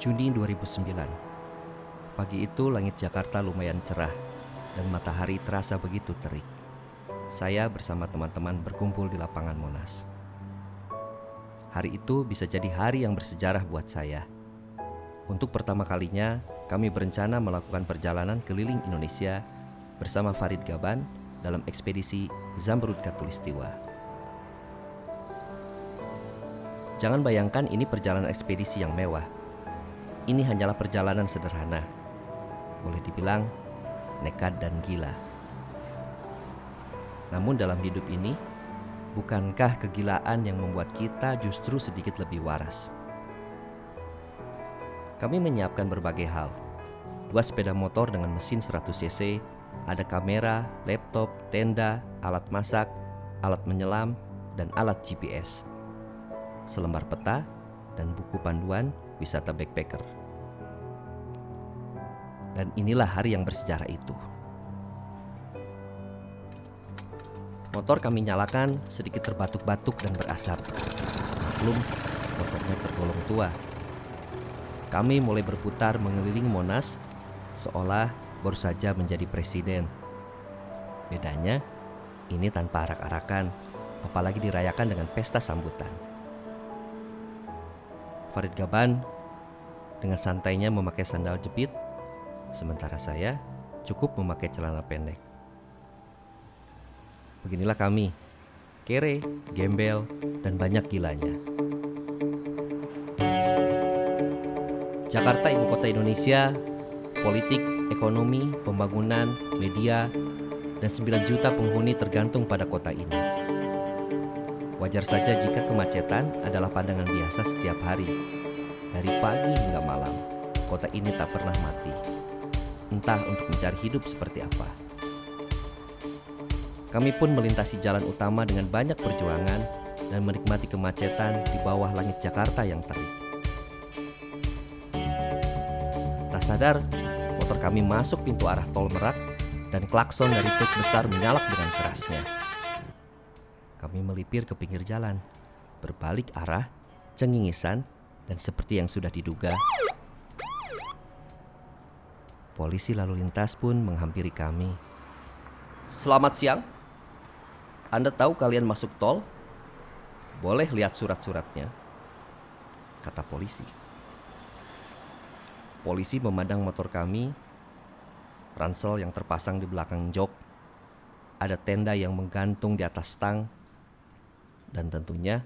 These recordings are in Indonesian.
Juni 2009. Pagi itu langit Jakarta lumayan cerah dan matahari terasa begitu terik. Saya bersama teman-teman berkumpul di lapangan Monas. Hari itu bisa jadi hari yang bersejarah buat saya. Untuk pertama kalinya, kami berencana melakukan perjalanan keliling Indonesia bersama Farid Gaban dalam ekspedisi Zamrud Katulistiwa. Jangan bayangkan ini perjalanan ekspedisi yang mewah. Ini hanyalah perjalanan sederhana. Boleh dibilang nekat dan gila. Namun dalam hidup ini, bukankah kegilaan yang membuat kita justru sedikit lebih waras? Kami menyiapkan berbagai hal. 2 sepeda motor dengan mesin 100 cc, ada kamera, laptop, tenda, alat masak, alat menyelam, dan alat GPS. Selembar peta, dan buku panduan wisata backpacker. Dan inilah hari yang bersejarah itu. Motor kami nyalakan sedikit terbatuk-batuk dan berasap. Maklum, motornya tergolong tua. Kami mulai berputar mengelilingi Monas seolah baru saja menjadi presiden. Bedanya, ini tanpa arak-arakan, apalagi dirayakan dengan pesta sambutan. Farid Gaban dengan santainya memakai sandal jepit, sementara saya cukup memakai celana pendek. Beginilah kami, kere, gembel, dan banyak gilanya. Jakarta ibu kota Indonesia, politik, ekonomi, pembangunan, media, dan 9 juta penghuni tergantung pada kota ini. Wajar saja jika kemacetan adalah pandangan biasa setiap hari. Dari pagi hingga malam, kota ini tak pernah mati. Entah untuk mencari hidup seperti apa. Kami pun melintasi jalan utama dengan banyak perjuangan dan menikmati kemacetan di bawah langit Jakarta yang terik. Tak sadar, motor kami masuk pintu arah tol Merak dan klakson dari truk besar menyalak dengan kerasnya. Kami melipir ke pinggir jalan, berbalik arah, cengengesan, dan seperti yang sudah diduga, polisi lalu lintas pun menghampiri kami. Selamat siang. Anda tahu kalian masuk tol? Boleh lihat surat-suratnya, kata polisi. Polisi memandang motor kami, ransel yang terpasang di belakang jok, ada tenda yang menggantung di atas tang, dan tentunya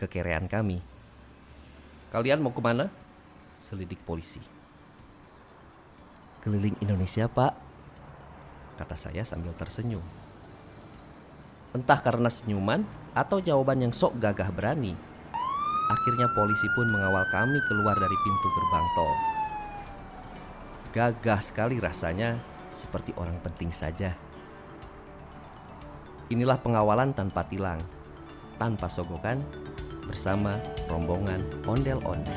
kekerean kami. Kalian mau kemana? Selidik polisi. Keliling Indonesia, Pak, kata saya sambil tersenyum. Entah karena senyuman atau jawaban yang sok gagah berani, akhirnya polisi pun mengawal kami keluar dari pintu gerbang tol. Gagah sekali rasanya, seperti orang penting saja. Inilah pengawalan tanpa tilang, tanpa sogokan, bersama rombongan ondel-ondel.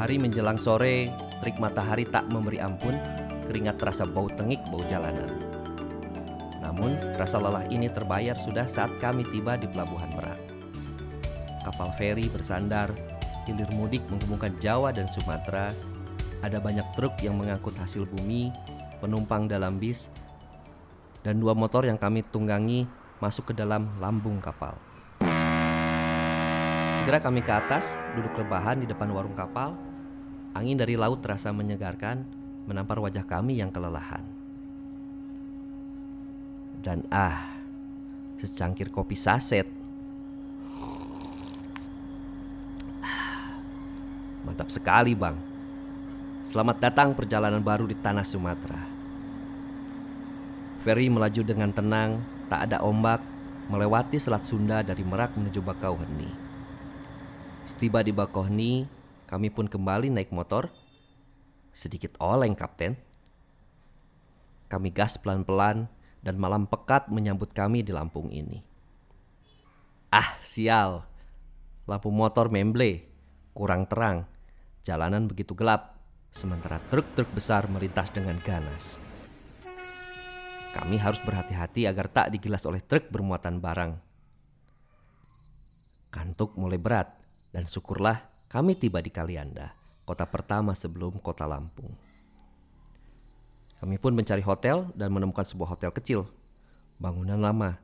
Hari menjelang sore, terik matahari tak memberi ampun, keringat terasa bau tengik bau jalanan. Namun, rasa lelah ini terbayar sudah saat kami tiba di pelabuhan Merak. Kapal feri bersandar, hilir mudik menghubungkan Jawa dan Sumatera. Ada banyak truk yang mengangkut hasil bumi, penumpang dalam bis, dan 2 motor yang kami tunggangi masuk ke dalam lambung kapal. Segera kami ke atas, duduk rebahan di depan warung kapal. Angin dari laut terasa menyegarkan, menampar wajah kami yang kelelahan. Dan secangkir kopi saset. Mantap sekali, Bang. Selamat datang perjalanan baru di tanah Sumatera. Ferry melaju dengan tenang, tak ada ombak, melewati Selat Sunda dari Merak menuju Bakauheni. Setiba di Bakauheni, kami pun kembali naik motor. Sedikit oleng, Kapten. Kami gas pelan-pelan dan malam pekat menyambut kami di Lampung ini. Sial. Lampu motor memble, kurang terang. Jalanan begitu gelap, sementara truk-truk besar melintas dengan ganas. Kami harus berhati-hati agar tak digilas oleh truk bermuatan barang. Kantuk mulai berat dan syukurlah kami tiba di Kalianda, kota pertama sebelum kota Lampung. Kami pun mencari hotel dan menemukan sebuah hotel kecil. Bangunan lama,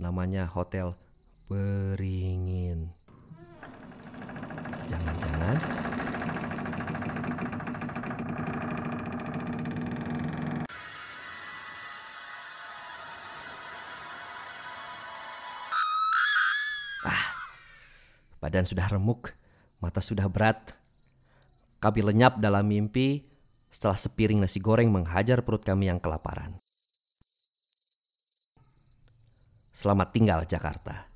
namanya Hotel Beringin. Jangan-jangan... Badan sudah remuk, mata sudah berat. Kami lenyap dalam mimpi setelah sepiring nasi goreng menghajar perut kami yang kelaparan. Selamat tinggal Jakarta.